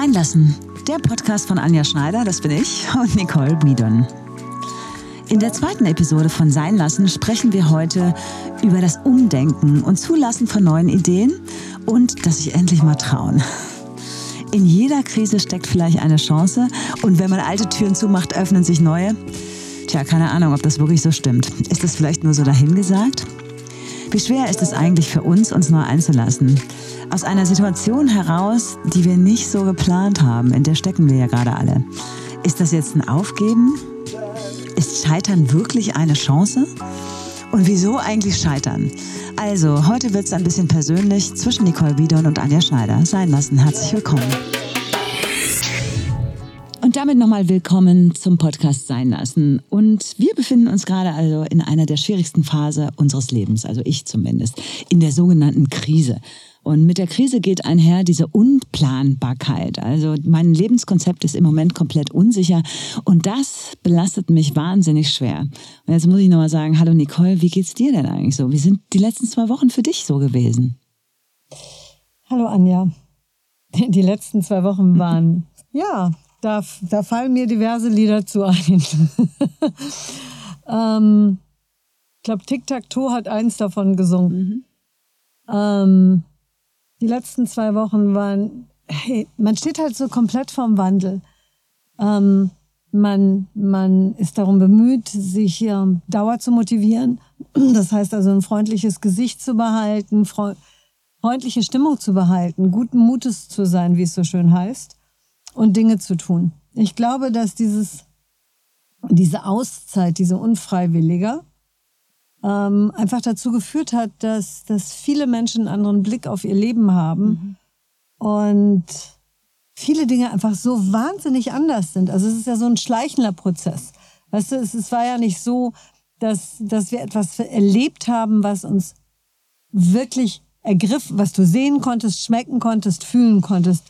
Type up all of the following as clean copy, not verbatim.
Sein lassen, der Podcast von Anja Schneider, das bin ich, und Nicole Bidon. In der zweiten Episode von Sein lassen sprechen wir heute über das Umdenken und Zulassen von neuen Ideen und das sich endlich mal trauen. In jeder Krise steckt vielleicht eine Chance und wenn man alte Türen zumacht, öffnen sich neue. Tja, keine Ahnung, ob das wirklich so stimmt. Ist das vielleicht nur so dahingesagt? Wie schwer ist es eigentlich für uns neu einzulassen? Aus einer Situation heraus, die wir nicht so geplant haben, in der stecken wir ja gerade alle. Ist das jetzt ein Aufgeben? Ist Scheitern wirklich eine Chance? Und wieso eigentlich Scheitern? Also, heute wird es ein bisschen persönlich zwischen Nicole Bidon und Anja Schneider. Sein lassen, herzlich willkommen. Und damit nochmal willkommen zum Podcast Sein lassen. Und wir befinden uns gerade also in einer der schwierigsten Phasen unseres Lebens, also ich zumindest, in der sogenannten Krise. Und mit der Krise geht einher diese Unplanbarkeit. Also mein Lebenskonzept ist im Moment komplett unsicher und das belastet mich wahnsinnig schwer. Und jetzt muss ich nochmal sagen, hallo Nicole, wie geht's dir denn eigentlich so? Wie sind die letzten 2 Wochen für dich so gewesen? Hallo Anja. Die letzten 2 Wochen waren, ja... Da fallen mir diverse Lieder zu ein. Ich glaube, Tic Tac Toe hat eins davon gesungen. Mhm. Die letzten 2 Wochen waren, hey, man steht halt so komplett vorm Wandel. Man ist darum bemüht, sich hier Dauer zu motivieren. Das heißt also, ein freundliches Gesicht zu behalten, freundliche Stimmung zu behalten, guten Mutes zu sein, wie es so schön heißt. Und Dinge zu tun. Ich glaube, dass diese Auszeit, diese unfreiwillige, einfach dazu geführt hat, dass viele Menschen einen anderen Blick auf ihr Leben haben und viele Dinge einfach so wahnsinnig anders sind. Also es ist ja so ein schleichender Prozess. Weißt du, es war ja nicht so, dass wir etwas erlebt haben, was uns wirklich ergriff, was du sehen konntest, schmecken konntest, fühlen konntest.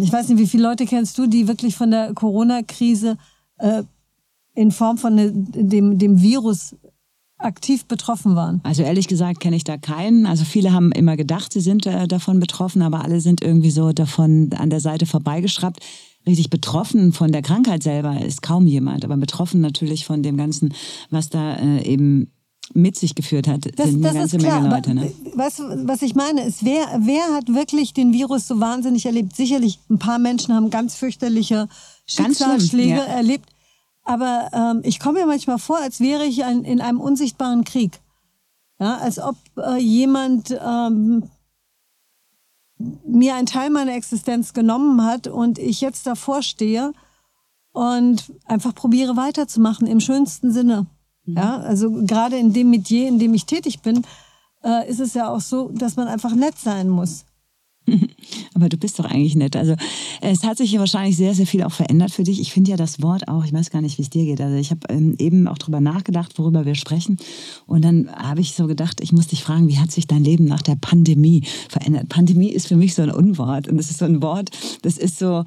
Ich weiß nicht, wie viele Leute kennst du, die wirklich von der Corona-Krise in Form von dem Virus aktiv betroffen waren? Also ehrlich gesagt kenne ich da keinen. Also viele haben immer gedacht, sie sind davon betroffen, aber alle sind irgendwie so davon an der Seite vorbeigeschraubt. Richtig betroffen von der Krankheit selber ist kaum jemand, aber betroffen natürlich von dem Ganzen, was da eben mit sich geführt hat, sind eine ganze Menge Leute. Ne? Weißt du, was ich meine, ist, wer hat wirklich den Virus so wahnsinnig erlebt? Sicherlich, ein paar Menschen haben ganz fürchterliche Schicksalsschläge erlebt. Aber ich komme mir manchmal vor, als wäre ich in einem unsichtbaren Krieg. Ja, als ob jemand mir einen Teil meiner Existenz genommen hat und ich jetzt davor stehe und einfach probiere weiterzumachen, im schönsten Sinne. Ja, also gerade in dem Metier, in dem ich tätig bin, ist es ja auch so, dass man einfach nett sein muss. Aber du bist doch eigentlich nett. Also es hat sich hier wahrscheinlich sehr, sehr viel auch verändert für dich. Ich finde ja das Wort auch, ich weiß gar nicht, wie es dir geht. Also ich habe eben auch drüber nachgedacht, worüber wir sprechen. Und dann habe ich so gedacht, ich muss dich fragen, wie hat sich dein Leben nach der Pandemie verändert? Pandemie ist für mich so ein Unwort. Und das ist so ein Wort, das ist so...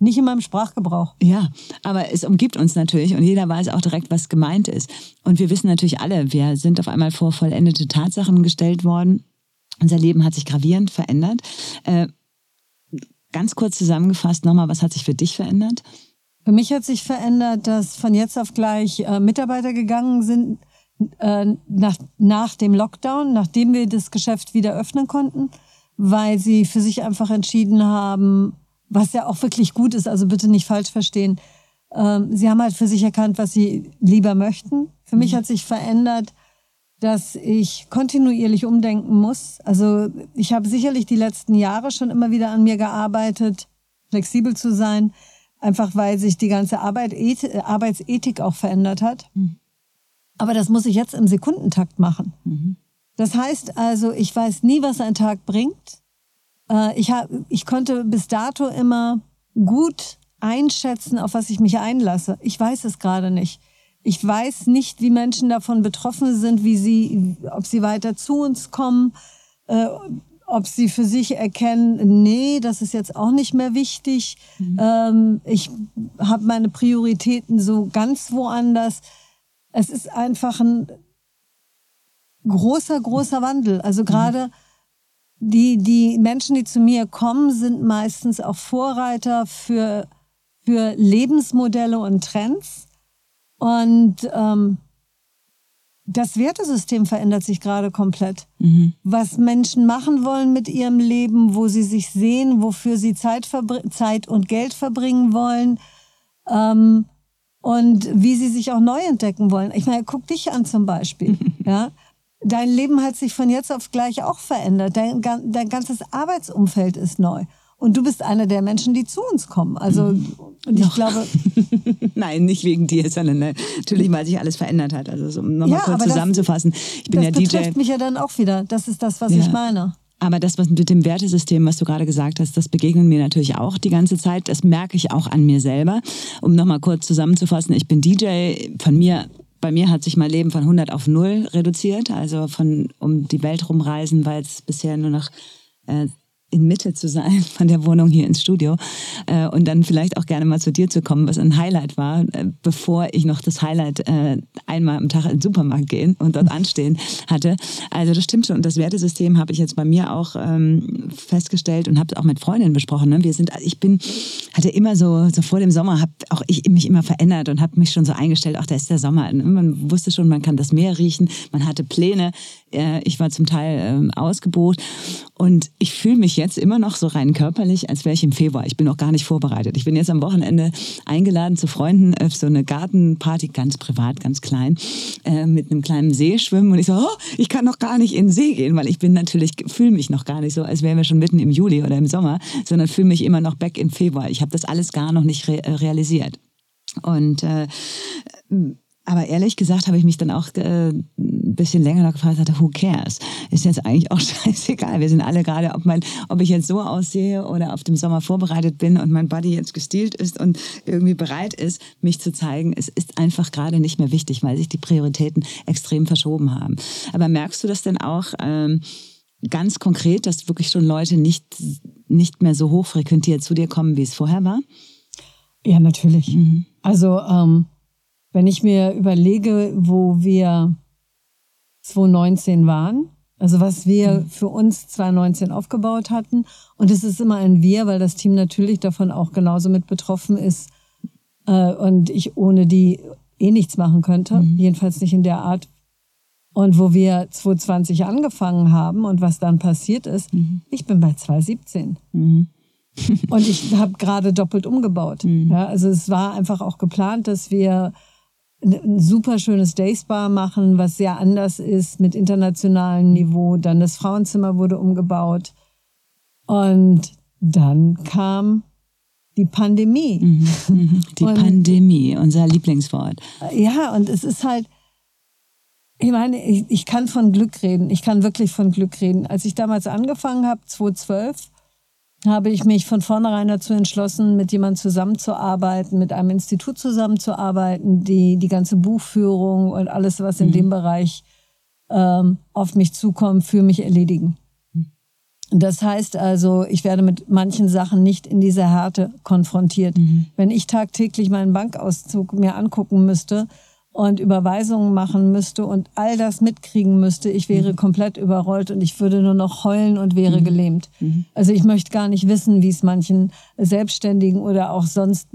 Nicht in meinem Sprachgebrauch. Ja, aber es umgibt uns natürlich und jeder weiß auch direkt, was gemeint ist. Und wir wissen natürlich alle, wir sind auf einmal vor vollendete Tatsachen gestellt worden. Unser Leben hat sich gravierend verändert. Ganz kurz zusammengefasst nochmal, was hat sich für dich verändert? Für mich hat sich verändert, dass von jetzt auf gleich Mitarbeiter gegangen sind nach dem Lockdown, nachdem wir das Geschäft wieder öffnen konnten, weil sie für sich einfach entschieden haben, was ja auch wirklich gut ist, also bitte nicht falsch verstehen. Sie haben halt für sich erkannt, was sie lieber möchten. Für mich hat sich verändert, dass ich kontinuierlich umdenken muss. Also ich habe sicherlich die letzten Jahre schon immer wieder an mir gearbeitet, flexibel zu sein, einfach weil sich die ganze Arbeitsethik auch verändert hat. Aber das muss ich jetzt im Sekundentakt machen. Das heißt also, ich weiß nie, was ein Tag bringt. Ich konnte bis dato immer gut einschätzen, auf was ich mich einlasse. Ich weiß es gerade nicht. Ich weiß nicht, wie Menschen davon betroffen sind, ob sie weiter zu uns kommen, ob sie für sich erkennen, nee, das ist jetzt auch nicht mehr wichtig. Ich habe meine Prioritäten so ganz woanders. Es ist einfach ein großer Wandel. Also gerade Die Menschen, die zu mir kommen, sind meistens auch Vorreiter für Lebensmodelle und Trends. Und das Wertesystem verändert sich gerade komplett. Mhm. Was Menschen machen wollen mit ihrem Leben, wo sie sich sehen, wofür sie Zeit und Geld verbringen wollen und wie sie sich auch neu entdecken wollen. Ich meine, guck dich an zum Beispiel. Ja? Dein Leben hat sich von jetzt auf gleich auch verändert. Dein ganzes Arbeitsumfeld ist neu. Und du bist einer der Menschen, die zu uns kommen. Also, und ich glaube... Nein, nicht wegen dir, sondern natürlich, weil sich alles verändert hat. Also, um nochmal kurz zusammenzufassen. Ich bin ja DJ. Das betrifft mich ja dann auch wieder. Das ist das, was ich meine. Aber das, was mit dem Wertesystem, was du gerade gesagt hast, das begegnet mir natürlich auch die ganze Zeit. Das merke ich auch an mir selber. Um nochmal kurz zusammenzufassen, ich bin DJ. Bei mir hat sich mein Leben von 100 auf 0 reduziert. Also um die Welt rumreisen, war jetzt bisher nur noch in Mitte zu sein, von der Wohnung hier ins Studio. Und dann vielleicht auch gerne mal zu dir zu kommen, was ein Highlight war, bevor ich noch das Highlight einmal am Tag in den Supermarkt gehen und dort anstehen hatte. Also das stimmt schon. Und das Wertesystem habe ich jetzt bei mir auch festgestellt und habe es auch mit Freundinnen besprochen. Ne? Ich hatte immer so vor dem Sommer, habe auch ich mich immer verändert und habe mich schon so eingestellt, ach, da ist der Sommer. Man wusste schon, man kann das Meer riechen. Man hatte Pläne. Ich war zum Teil ausgebucht. Und ich fühle mich jetzt immer noch so rein körperlich, als wäre ich im Februar. Ich bin auch gar nicht vorbereitet. Ich bin jetzt am Wochenende eingeladen zu Freunden auf so eine Gartenparty, ganz privat, ganz klein, mit einem kleinen See schwimmen. Und ich so, oh, ich kann noch gar nicht in den See gehen, weil ich bin natürlich, fühle mich noch gar nicht so, als wären wir schon mitten im Juli oder im Sommer, sondern fühle mich immer noch back im Februar. Ich habe das alles gar noch nicht realisiert. Und aber ehrlich gesagt habe ich mich dann auch ein bisschen länger noch gefragt, hatte, who cares? Ist jetzt eigentlich auch scheißegal. Wir sind alle gerade, ob ich jetzt so aussehe oder auf dem Sommer vorbereitet bin und mein Body jetzt gestielt ist und irgendwie bereit ist, mich zu zeigen. Es ist einfach gerade nicht mehr wichtig, weil sich die Prioritäten extrem verschoben haben. Aber merkst du das denn auch ganz konkret, dass wirklich schon Leute nicht mehr so hochfrequentiert zu dir kommen, wie es vorher war? Ja, natürlich. Mhm. Also, wenn ich mir überlege, wo wir 2019 waren, also was wir für uns 2019 aufgebaut hatten, und es ist immer ein Wir, weil das Team natürlich davon auch genauso mit betroffen ist und ich ohne die nichts machen könnte, jedenfalls nicht in der Art. Und wo wir 2020 angefangen haben und was dann passiert ist, ich bin bei 2017. Mhm. Und ich habe gerade doppelt umgebaut. Mhm. Ja, also es war einfach auch geplant, dass wir ein super schönes Day-Spa machen, was sehr anders ist, mit internationalem Niveau. Dann das Frauenzimmer wurde umgebaut. Und dann kam die Pandemie. Mhm. Die Pandemie, unser Lieblingswort. Ja, und es ist halt, ich meine, ich kann von Glück reden. Ich kann wirklich von Glück reden. Als ich damals angefangen habe, 2012, habe ich mich von vornherein dazu entschlossen, mit jemandem zusammenzuarbeiten, mit einem Institut zusammenzuarbeiten, die ganze Buchführung und alles, was in dem Bereich auf mich zukommt, für mich erledigen. Das heißt also, ich werde mit manchen Sachen nicht in dieser Härte konfrontiert. Wenn ich tagtäglich meinen Bankauszug mir angucken müsste und Überweisungen machen müsste und all das mitkriegen müsste, ich wäre komplett überrollt und ich würde nur noch heulen und wäre gelähmt. Also ich möchte gar nicht wissen, wie es manchen Selbstständigen oder auch sonst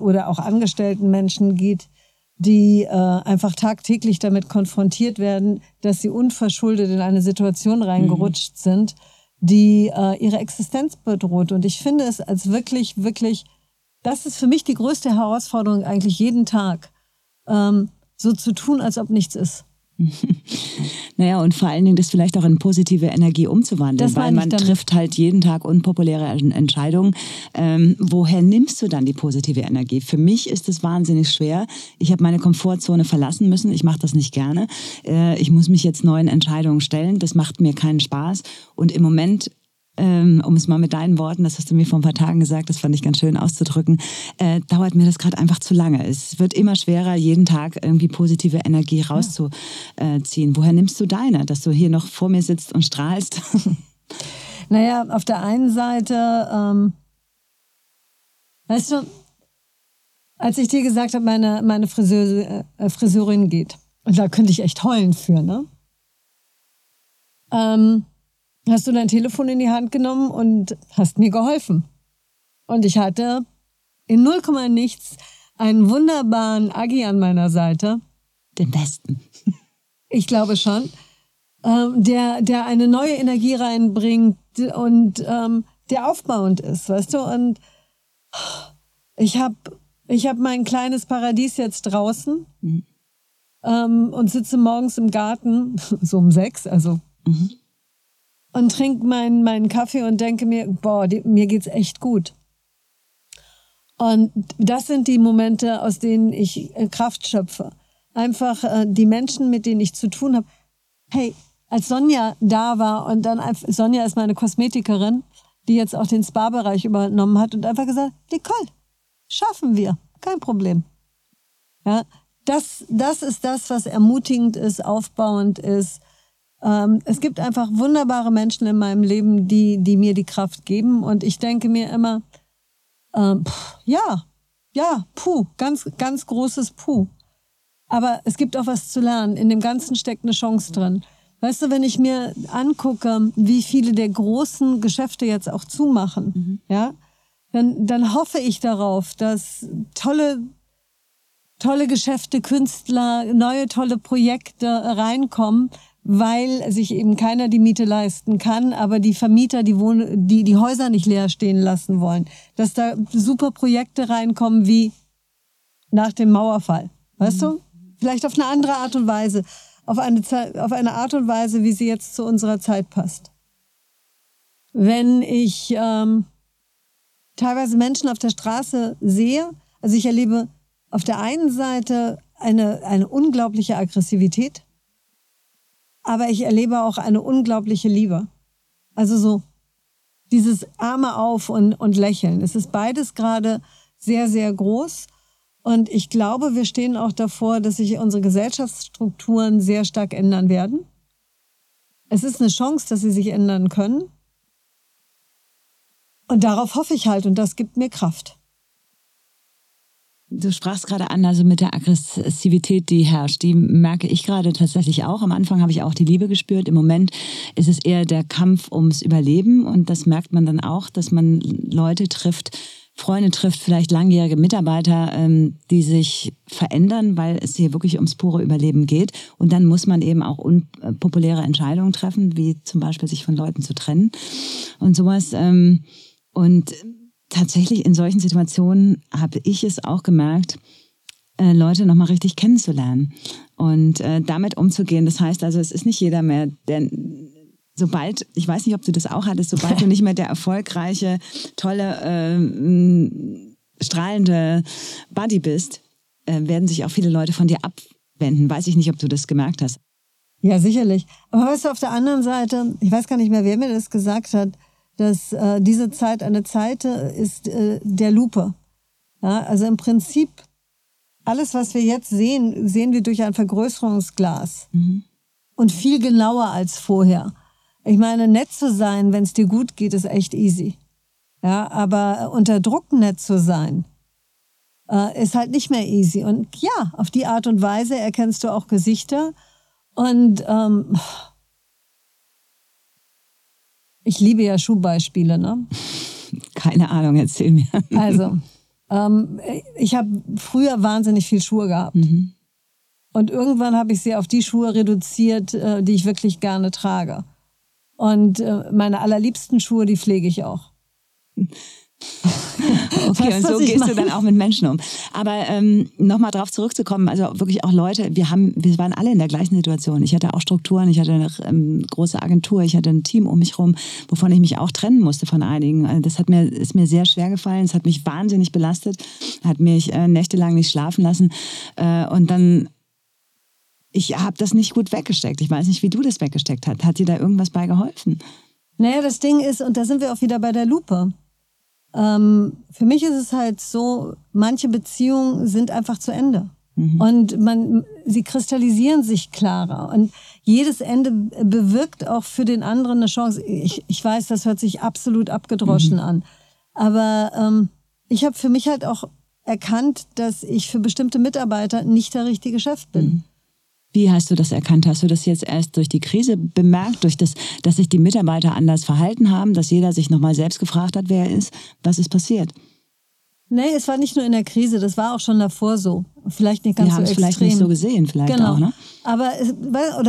oder auch angestellten Menschen geht, die einfach tagtäglich damit konfrontiert werden, dass sie unverschuldet in eine Situation reingerutscht sind, die ihre Existenz bedroht. Und ich finde es als wirklich, wirklich, das ist für mich die größte Herausforderung eigentlich jeden Tag, so zu tun, als ob nichts ist. Naja, und vor allen Dingen das vielleicht auch in positive Energie umzuwandeln, weil man trifft halt jeden Tag unpopuläre Entscheidungen. Woher nimmst du dann die positive Energie? Für mich ist es wahnsinnig schwer. Ich habe meine Komfortzone verlassen müssen. Ich mache das nicht gerne. Ich muss mich jetzt neuen Entscheidungen stellen. Das macht mir keinen Spaß. Und im Moment, um es mal mit deinen Worten, das hast du mir vor ein paar Tagen gesagt, das fand ich ganz schön auszudrücken, dauert mir das gerade einfach zu lange. Es wird immer schwerer, jeden Tag irgendwie positive Energie rauszuziehen. Woher nimmst du deine, dass du hier noch vor mir sitzt und strahlst? Naja, auf der einen Seite, weißt du, als ich dir gesagt habe, meine Friseurin geht, und da könnte ich echt heulen für, ne? hast du dein Telefon in die Hand genommen und hast mir geholfen. Und ich hatte in 0, nichts einen wunderbaren Agi an meiner Seite. Den besten. Ich glaube schon. Der eine neue Energie reinbringt und der aufbauend ist, weißt du? Und ich hab mein kleines Paradies jetzt draußen und sitze morgens im Garten, so um 6, also und trinke meinen Kaffee und denke mir, boah, mir geht's echt gut. Und das sind die Momente, aus denen ich Kraft schöpfe. Einfach die Menschen, mit denen ich zu tun habe. Hey, als Sonja da war und dann, Sonja ist meine Kosmetikerin, die jetzt auch den Spa-Bereich übernommen hat und einfach gesagt, Nicole, schaffen wir, kein Problem. Ja, das ist das, was ermutigend ist, aufbauend ist. Es gibt einfach wunderbare Menschen in meinem Leben, die mir die Kraft geben und ich denke mir immer, ganz, ganz großes Puh. Aber es gibt auch was zu lernen. In dem Ganzen steckt eine Chance drin. Weißt du, wenn ich mir angucke, wie viele der großen Geschäfte jetzt auch zumachen, ja, dann hoffe ich darauf, dass tolle Geschäfte, Künstler, neue tolle Projekte reinkommen, weil sich eben keiner die Miete leisten kann, aber die Vermieter die Häuser nicht leer stehen lassen wollen. Dass da super Projekte reinkommen wie nach dem Mauerfall, weißt du? Vielleicht auf eine andere Art und Weise, auf eine Art und Weise, wie sie jetzt zu unserer Zeit passt. Wenn ich teilweise Menschen auf der Straße sehe, also ich erlebe auf der einen Seite eine unglaubliche Aggressivität, aber ich erlebe auch eine unglaubliche Liebe. Also so dieses Arme auf und Lächeln. Es ist beides gerade sehr, sehr groß. Und ich glaube, wir stehen auch davor, dass sich unsere Gesellschaftsstrukturen sehr stark ändern werden. Es ist eine Chance, dass sie sich ändern können. Und darauf hoffe ich halt und das gibt mir Kraft. Du sprachst gerade an, also mit der Aggressivität, die herrscht, die merke ich gerade tatsächlich auch. Am Anfang habe ich auch die Liebe gespürt. Im Moment ist es eher der Kampf ums Überleben und das merkt man dann auch, dass man Leute trifft, Freunde trifft, vielleicht langjährige Mitarbeiter, die sich verändern, weil es hier wirklich ums pure Überleben geht. Und dann muss man eben auch unpopuläre Entscheidungen treffen, wie zum Beispiel sich von Leuten zu trennen und sowas. Und tatsächlich in solchen Situationen habe ich es auch gemerkt, Leute nochmal richtig kennenzulernen und damit umzugehen. Das heißt also, es ist nicht jeder mehr, der sobald, ich weiß nicht, ob du das auch hattest, sobald du nicht mehr der erfolgreiche, tolle, strahlende Buddy bist, werden sich auch viele Leute von dir abwenden. Weiß ich nicht, ob du das gemerkt hast. Ja, sicherlich. Aber weißt du, auf der anderen Seite, ich weiß gar nicht mehr, wer mir das gesagt hat, dass diese Zeit eine Zeit ist der Lupe. Ja, also im Prinzip, alles, was wir jetzt sehen, sehen wir durch ein Vergrößerungsglas. Und viel genauer als vorher. Ich meine, nett zu sein, wenn es dir gut geht, ist echt easy. Ja, aber unter Druck nett zu sein, ist halt nicht mehr easy. Und ja, auf die Art und Weise erkennst du auch Gesichter. Und ich liebe ja Schuhbeispiele, ne? Keine Ahnung, erzähl mir. Also, ich habe früher wahnsinnig viel Schuhe gehabt. Und irgendwann habe ich sie auf die Schuhe reduziert, die ich wirklich gerne trage. Und meine allerliebsten Schuhe, die pflege ich auch. Okay, weißt, und so gehst du dann auch mit Menschen um. Aber nochmal drauf zurückzukommen, also wirklich auch Leute, wir waren alle in der gleichen Situation. Ich hatte auch Strukturen, ich hatte eine große Agentur, ich hatte ein Team um mich rum, wovon ich mich auch trennen musste von einigen. Das ist mir sehr schwer gefallen, es hat mich wahnsinnig belastet, hat mich nächtelang nicht schlafen lassen. Und dann ich habe das nicht gut weggesteckt. Ich weiß nicht, wie du das weggesteckt hast. Hat dir da irgendwas bei geholfen? Naja, das Ding ist, und da sind wir auch wieder bei der Lupe. Für mich ist es halt so, manche Beziehungen sind einfach zu Ende. Und sie kristallisieren sich klarer. Und jedes Ende bewirkt auch für den anderen eine Chance. Ich weiß, das hört sich absolut abgedroschen an. Aber ich habe für mich halt auch erkannt, dass ich für bestimmte Mitarbeiter nicht der richtige Chef bin. Wie hast du das erkannt? Hast du das jetzt erst durch die Krise bemerkt, durch das, dass sich die Mitarbeiter anders verhalten haben, dass jeder sich nochmal selbst gefragt hat, wer er ist? Was ist passiert? Nee, es war nicht nur in der Krise, das war auch schon davor so. Vielleicht nicht ganz so extrem. Wir haben es vielleicht nicht so gesehen, auch, ne? Aber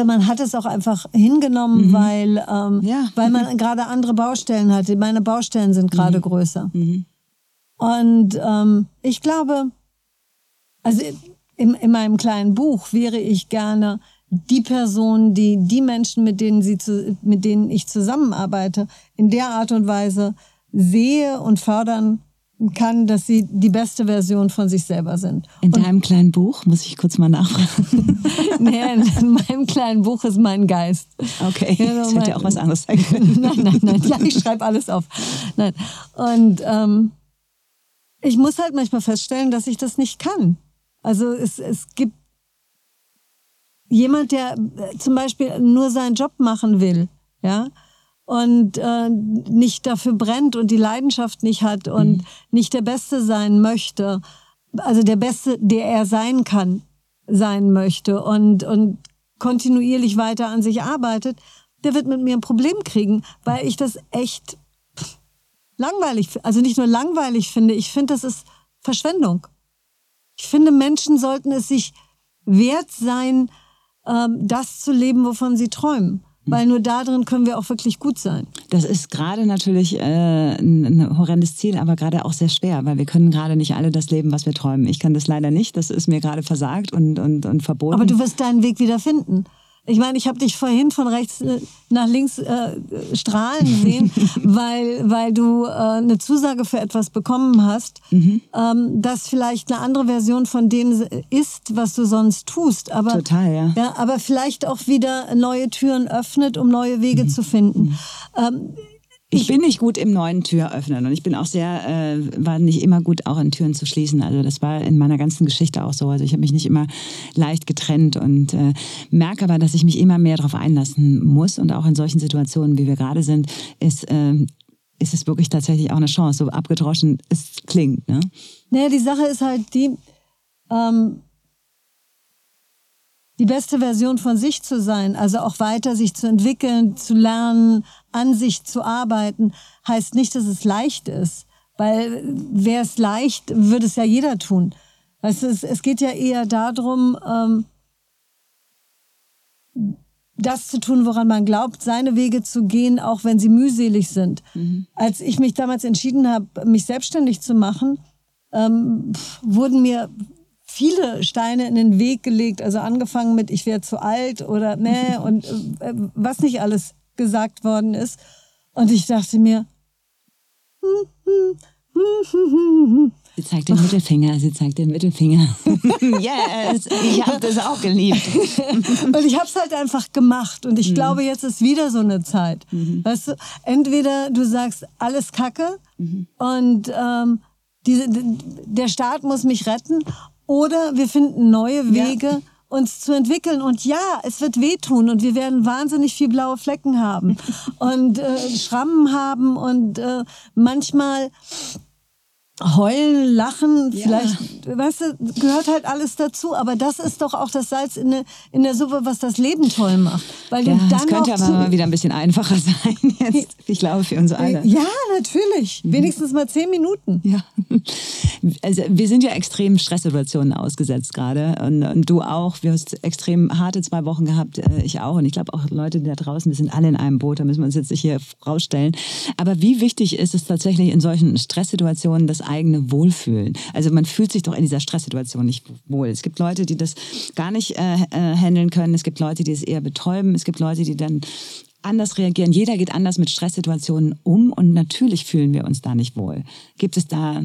man hat es auch einfach hingenommen, weil man gerade andere Baustellen hatte. Meine Baustellen sind gerade größer. Mhm. Und ich glaube, also in meinem kleinen Buch wäre ich gerne die Person, die Menschen, mit denen ich zusammenarbeite, in der Art und Weise sehe und fördern kann, dass sie die beste Version von sich selber sind. In deinem kleinen Buch? Muss ich kurz mal nachfragen. Nein, in meinem kleinen Buch ist mein Geist. Okay, ja, das hätte ja auch was anderes sein können. Nein. Ja, ich schreibe alles auf. Nein. Und ich muss halt manchmal feststellen, dass ich das nicht kann. Also es gibt jemand, der zum Beispiel nur seinen Job machen will, ja, und nicht dafür brennt und die Leidenschaft nicht hat und nicht der Beste sein möchte, also der Beste, der er sein kann, sein möchte und kontinuierlich weiter an sich arbeitet, der wird mit mir ein Problem kriegen, weil ich das echt langweilig, also nicht nur langweilig finde, ich finde, das ist Verschwendung. Ich finde, Menschen sollten es sich wert sein, das zu leben, wovon sie träumen. Weil nur darin können wir auch wirklich gut sein. Das ist gerade natürlich ein horrendes Ziel, aber gerade auch sehr schwer, weil wir können gerade nicht alle das leben, was wir träumen. Ich kann das leider nicht, das ist mir gerade versagt und verboten. Aber du wirst deinen Weg wieder finden. Ich meine, ich habe dich vorhin von rechts nach links strahlen sehen, weil du eine Zusage für etwas bekommen hast, das vielleicht eine andere Version von dem ist, was du sonst tust. Aber, total, ja. Ja, aber vielleicht auch wieder neue Türen öffnet, um neue Wege zu finden. Ich bin nicht gut im neuen Tür öffnen und ich bin auch war nicht immer gut auch in Türen zu schließen. Also das war in meiner ganzen Geschichte auch so. Also ich habe mich nicht immer leicht getrennt und merke aber, dass ich mich immer mehr darauf einlassen muss und auch in solchen Situationen, wie wir gerade sind, ist es wirklich tatsächlich auch eine Chance. So abgedroschen es klingt, ne? Naja, die Sache ist halt die beste Version von sich zu sein, also auch weiter sich zu entwickeln, zu lernen, an sich zu arbeiten, heißt nicht, dass es leicht ist. Weil wäre es leicht, würde es ja jeder tun. Weißt du, es geht ja eher darum, das zu tun, woran man glaubt, seine Wege zu gehen, auch wenn sie mühselig sind. Mhm. Als ich mich damals entschieden habe, mich selbstständig zu machen, wurden mir viele Steine in den Weg gelegt, also angefangen mit, ich wäre zu alt oder und was nicht alles gesagt worden ist. Und ich dachte mir, sie zeigt den Mittelfinger, Yes, ich habe das auch geliebt. Und ich habe es halt einfach gemacht. Und ich glaube, jetzt ist wieder so eine Zeit. Weißt du, entweder du sagst, alles Kacke und der Staat muss mich retten. Oder wir finden neue Wege, uns zu entwickeln. Und ja, es wird wehtun und wir werden wahnsinnig viel blaue Flecken haben und Schrammen haben und manchmal heulen, lachen. Ja. Vielleicht, weißt du, gehört halt alles dazu. Aber das ist doch auch das Salz in der Suppe, was das Leben toll macht. Weil ja, das könnte aber mal wieder ein bisschen einfacher sein jetzt. Ich glaube, für uns alle. Ja, natürlich. Wenigstens mal 10 Minuten. Ja. Also wir sind ja extrem Stresssituationen ausgesetzt gerade und du auch. Wir hast extrem harte 2 Wochen gehabt, ich auch und ich glaube auch Leute da draußen, wir sind alle in einem Boot, da müssen wir uns jetzt nicht hier rausstellen. Aber wie wichtig ist es tatsächlich in solchen Stresssituationen das eigene Wohlfühlen? Also man fühlt sich doch in dieser Stresssituation nicht wohl. Es gibt Leute, die das gar nicht handeln können, es gibt Leute, die es eher betäuben, es gibt Leute, die dann anders reagieren. Jeder geht anders mit Stresssituationen um und natürlich fühlen wir uns da nicht wohl. Gibt es da...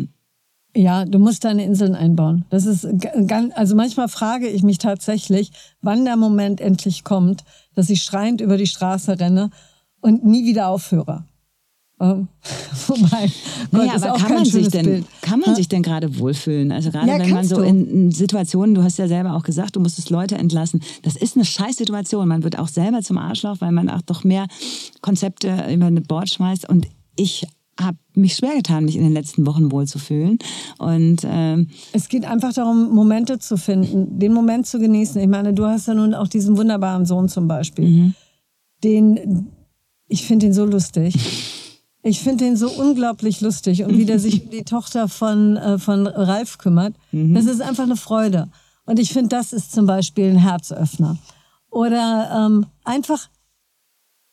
Ja, du musst deine Inseln einbauen. Das ist ganz, also manchmal frage ich mich tatsächlich, wann der Moment endlich kommt, dass ich schreiend über die Straße renne und nie wieder aufhöre. Wobei, Gott, naja, ist aber auch kein schönes Bild. Kann man sich denn gerade wohlfühlen? Also gerade wenn man so in Situationen, du hast ja selber auch gesagt, du musstest Leute entlassen. Das ist eine Scheißsituation. Man wird auch selber zum Arschloch, weil man auch doch mehr Konzepte über eine Bord schmeißt. Und ich habe mich schwer getan, mich in den letzten Wochen wohlzufühlen. Und es geht einfach darum, Momente zu finden, den Moment zu genießen. Ich meine, du hast ja nun auch diesen wunderbaren Sohn zum Beispiel. Mhm. Ich finde den so lustig. Ich finde den so unglaublich lustig. Und wie der sich um die Tochter von Ralf kümmert, das ist einfach eine Freude. Und ich finde, das ist zum Beispiel ein Herzöffner. Oder einfach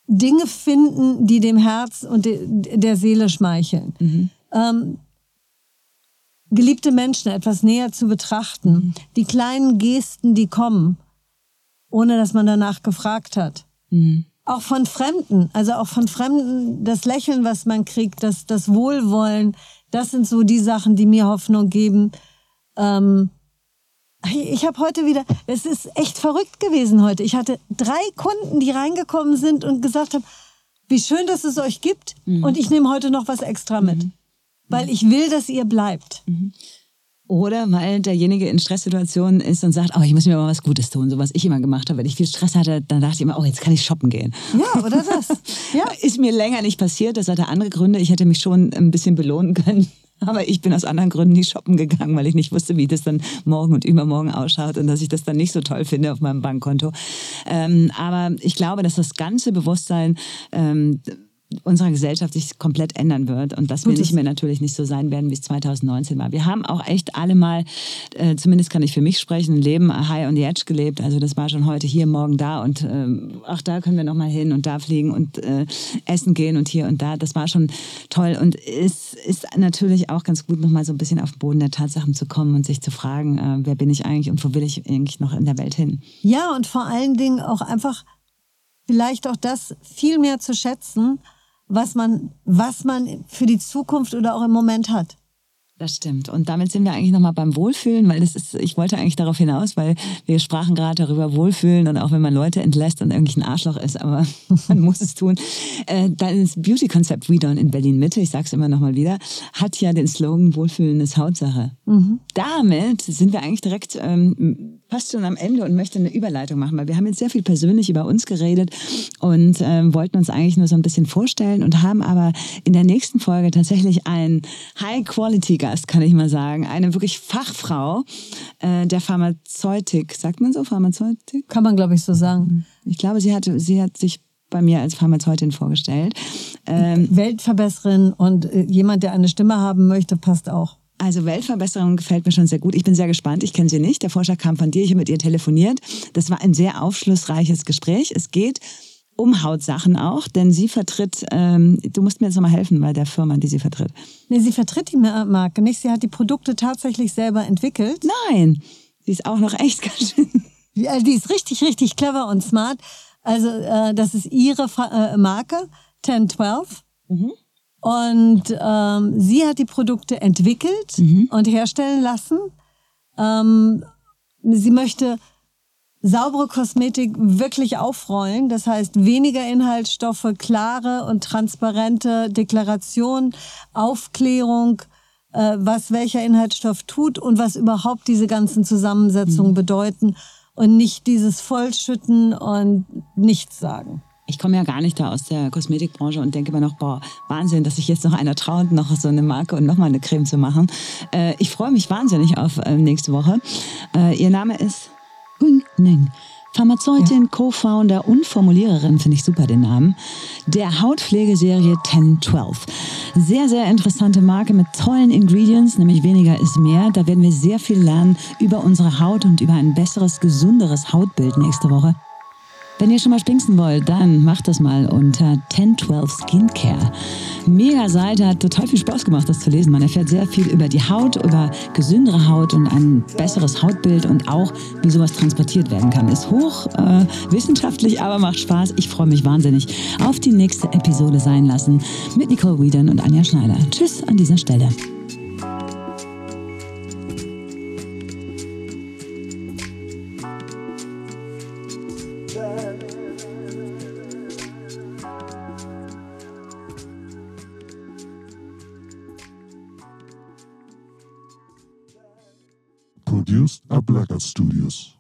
Dinge finden, die dem Herz und der Seele schmeicheln. Mhm. Geliebte Menschen etwas näher zu betrachten. Mhm. Die kleinen Gesten, die kommen, ohne dass man danach gefragt hat. Mhm. Auch von Fremden, das Lächeln, was man kriegt, das Wohlwollen, das sind so die Sachen, die mir Hoffnung geben. Ich habe heute wieder, es ist echt verrückt gewesen heute. Ich hatte 3 Kunden, die reingekommen sind und gesagt haben, wie schön, dass es euch gibt, und ich nehme heute noch was extra mit, weil ich will, dass ihr bleibt. Mhm. Oder weil derjenige in Stresssituationen ist und sagt, oh, ich muss mir mal was Gutes tun. So was ich immer gemacht habe, wenn ich viel Stress hatte, dann dachte ich immer, oh, jetzt kann ich shoppen gehen. Ja, oder das. Ja. Ist mir länger nicht passiert, das hatte andere Gründe. Ich hätte mich schon ein bisschen belohnen können. Aber ich bin aus anderen Gründen nicht shoppen gegangen, weil ich nicht wusste, wie das dann morgen und übermorgen ausschaut und dass ich das dann nicht so toll finde auf meinem Bankkonto. Aber ich glaube, dass das ganze Bewusstsein unserer Gesellschaft sich komplett ändern wird und dass wir nicht mehr natürlich nicht so sein werden, wie es 2019 war. Wir haben auch echt alle mal, zumindest kann ich für mich sprechen, ein Leben high on the edge gelebt. Also das war schon heute hier, morgen da und auch da können wir nochmal hin und da fliegen und essen gehen und hier und da. Das war schon toll und es ist natürlich auch ganz gut, nochmal so ein bisschen auf den Boden der Tatsachen zu kommen und sich zu fragen, wer bin ich eigentlich und wo will ich eigentlich noch in der Welt hin? Ja, und vor allen Dingen auch einfach vielleicht auch das viel mehr zu schätzen, was man für die Zukunft oder auch im Moment hat. Das stimmt. Und damit sind wir eigentlich nochmal beim Wohlfühlen, weil ich wollte eigentlich darauf hinaus, weil wir sprachen gerade darüber, Wohlfühlen und auch wenn man Leute entlässt und irgendwie ein Arschloch ist, aber man muss es tun. Das Beauty-Konzept Redone in Berlin-Mitte, ich sag's immer nochmal wieder, hat ja den Slogan, Wohlfühlen ist Hautsache. Mhm. Damit sind wir eigentlich direkt fast schon am Ende und möchte eine Überleitung machen, weil wir haben jetzt sehr viel persönlich über uns geredet und wollten uns eigentlich nur so ein bisschen vorstellen und haben aber in der nächsten Folge tatsächlich einen High-Quality-Gast, kann ich mal sagen, eine wirklich Fachfrau der Pharmazeutik. Sagt man so, Pharmazeutik? Kann man, glaube ich, so sagen. Ich glaube, sie hat sich bei mir als Pharmazeutin vorgestellt. Weltverbesserin und jemand, der eine Stimme haben möchte, passt auch. Also Weltverbesserung gefällt mir schon sehr gut. Ich bin sehr gespannt. Ich kenne sie nicht. Der Vorschlag kam von dir. Ich habe mit ihr telefoniert. Das war ein sehr aufschlussreiches Gespräch. Es geht um Hautsachen auch, denn sie vertritt, du musst mir jetzt nochmal helfen bei der Firma, die sie vertritt. Nee, sie vertritt die Marke nicht, sie hat die Produkte tatsächlich selber entwickelt. Nein, sie ist auch noch echt ganz schön. Die ist richtig, richtig clever und smart. Also das ist ihre Marke, 1012. Mhm. Und sie hat die Produkte entwickelt und herstellen lassen. Sie möchte saubere Kosmetik wirklich aufrollen. Das heißt, weniger Inhaltsstoffe, klare und transparente Deklaration, Aufklärung, was welcher Inhaltsstoff tut und was überhaupt diese ganzen Zusammensetzungen bedeuten und nicht dieses Vollschütten und nichts sagen. Ich komme ja gar nicht da aus der Kosmetikbranche und denke immer noch, boah, Wahnsinn, dass sich jetzt noch einer traut, noch so eine Marke und noch mal eine Creme zu machen. Ich freue mich wahnsinnig auf nächste Woche. Ihr Name ist Pharmazeutin, ja. Co-Founder und Formuliererin, finde ich super den Namen, der Hautpflegeserie 1012. Sehr, sehr interessante Marke mit tollen Ingredients, nämlich weniger ist mehr. Da werden wir sehr viel lernen über unsere Haut und über ein besseres, gesünderes Hautbild nächste Woche. Wenn ihr schon mal spinksen wollt, dann macht das mal unter 1012 Skincare. Mega Seite, hat total viel Spaß gemacht, das zu lesen. Man erfährt sehr viel über die Haut, über gesündere Haut und ein besseres Hautbild und auch, wie sowas transportiert werden kann. Ist hoch wissenschaftlich, aber macht Spaß. Ich freue mich wahnsinnig auf die nächste Episode Sein lassen mit Nicole Bidon und Anja Schneider. Tschüss an dieser Stelle. Produced at Blackout Studios.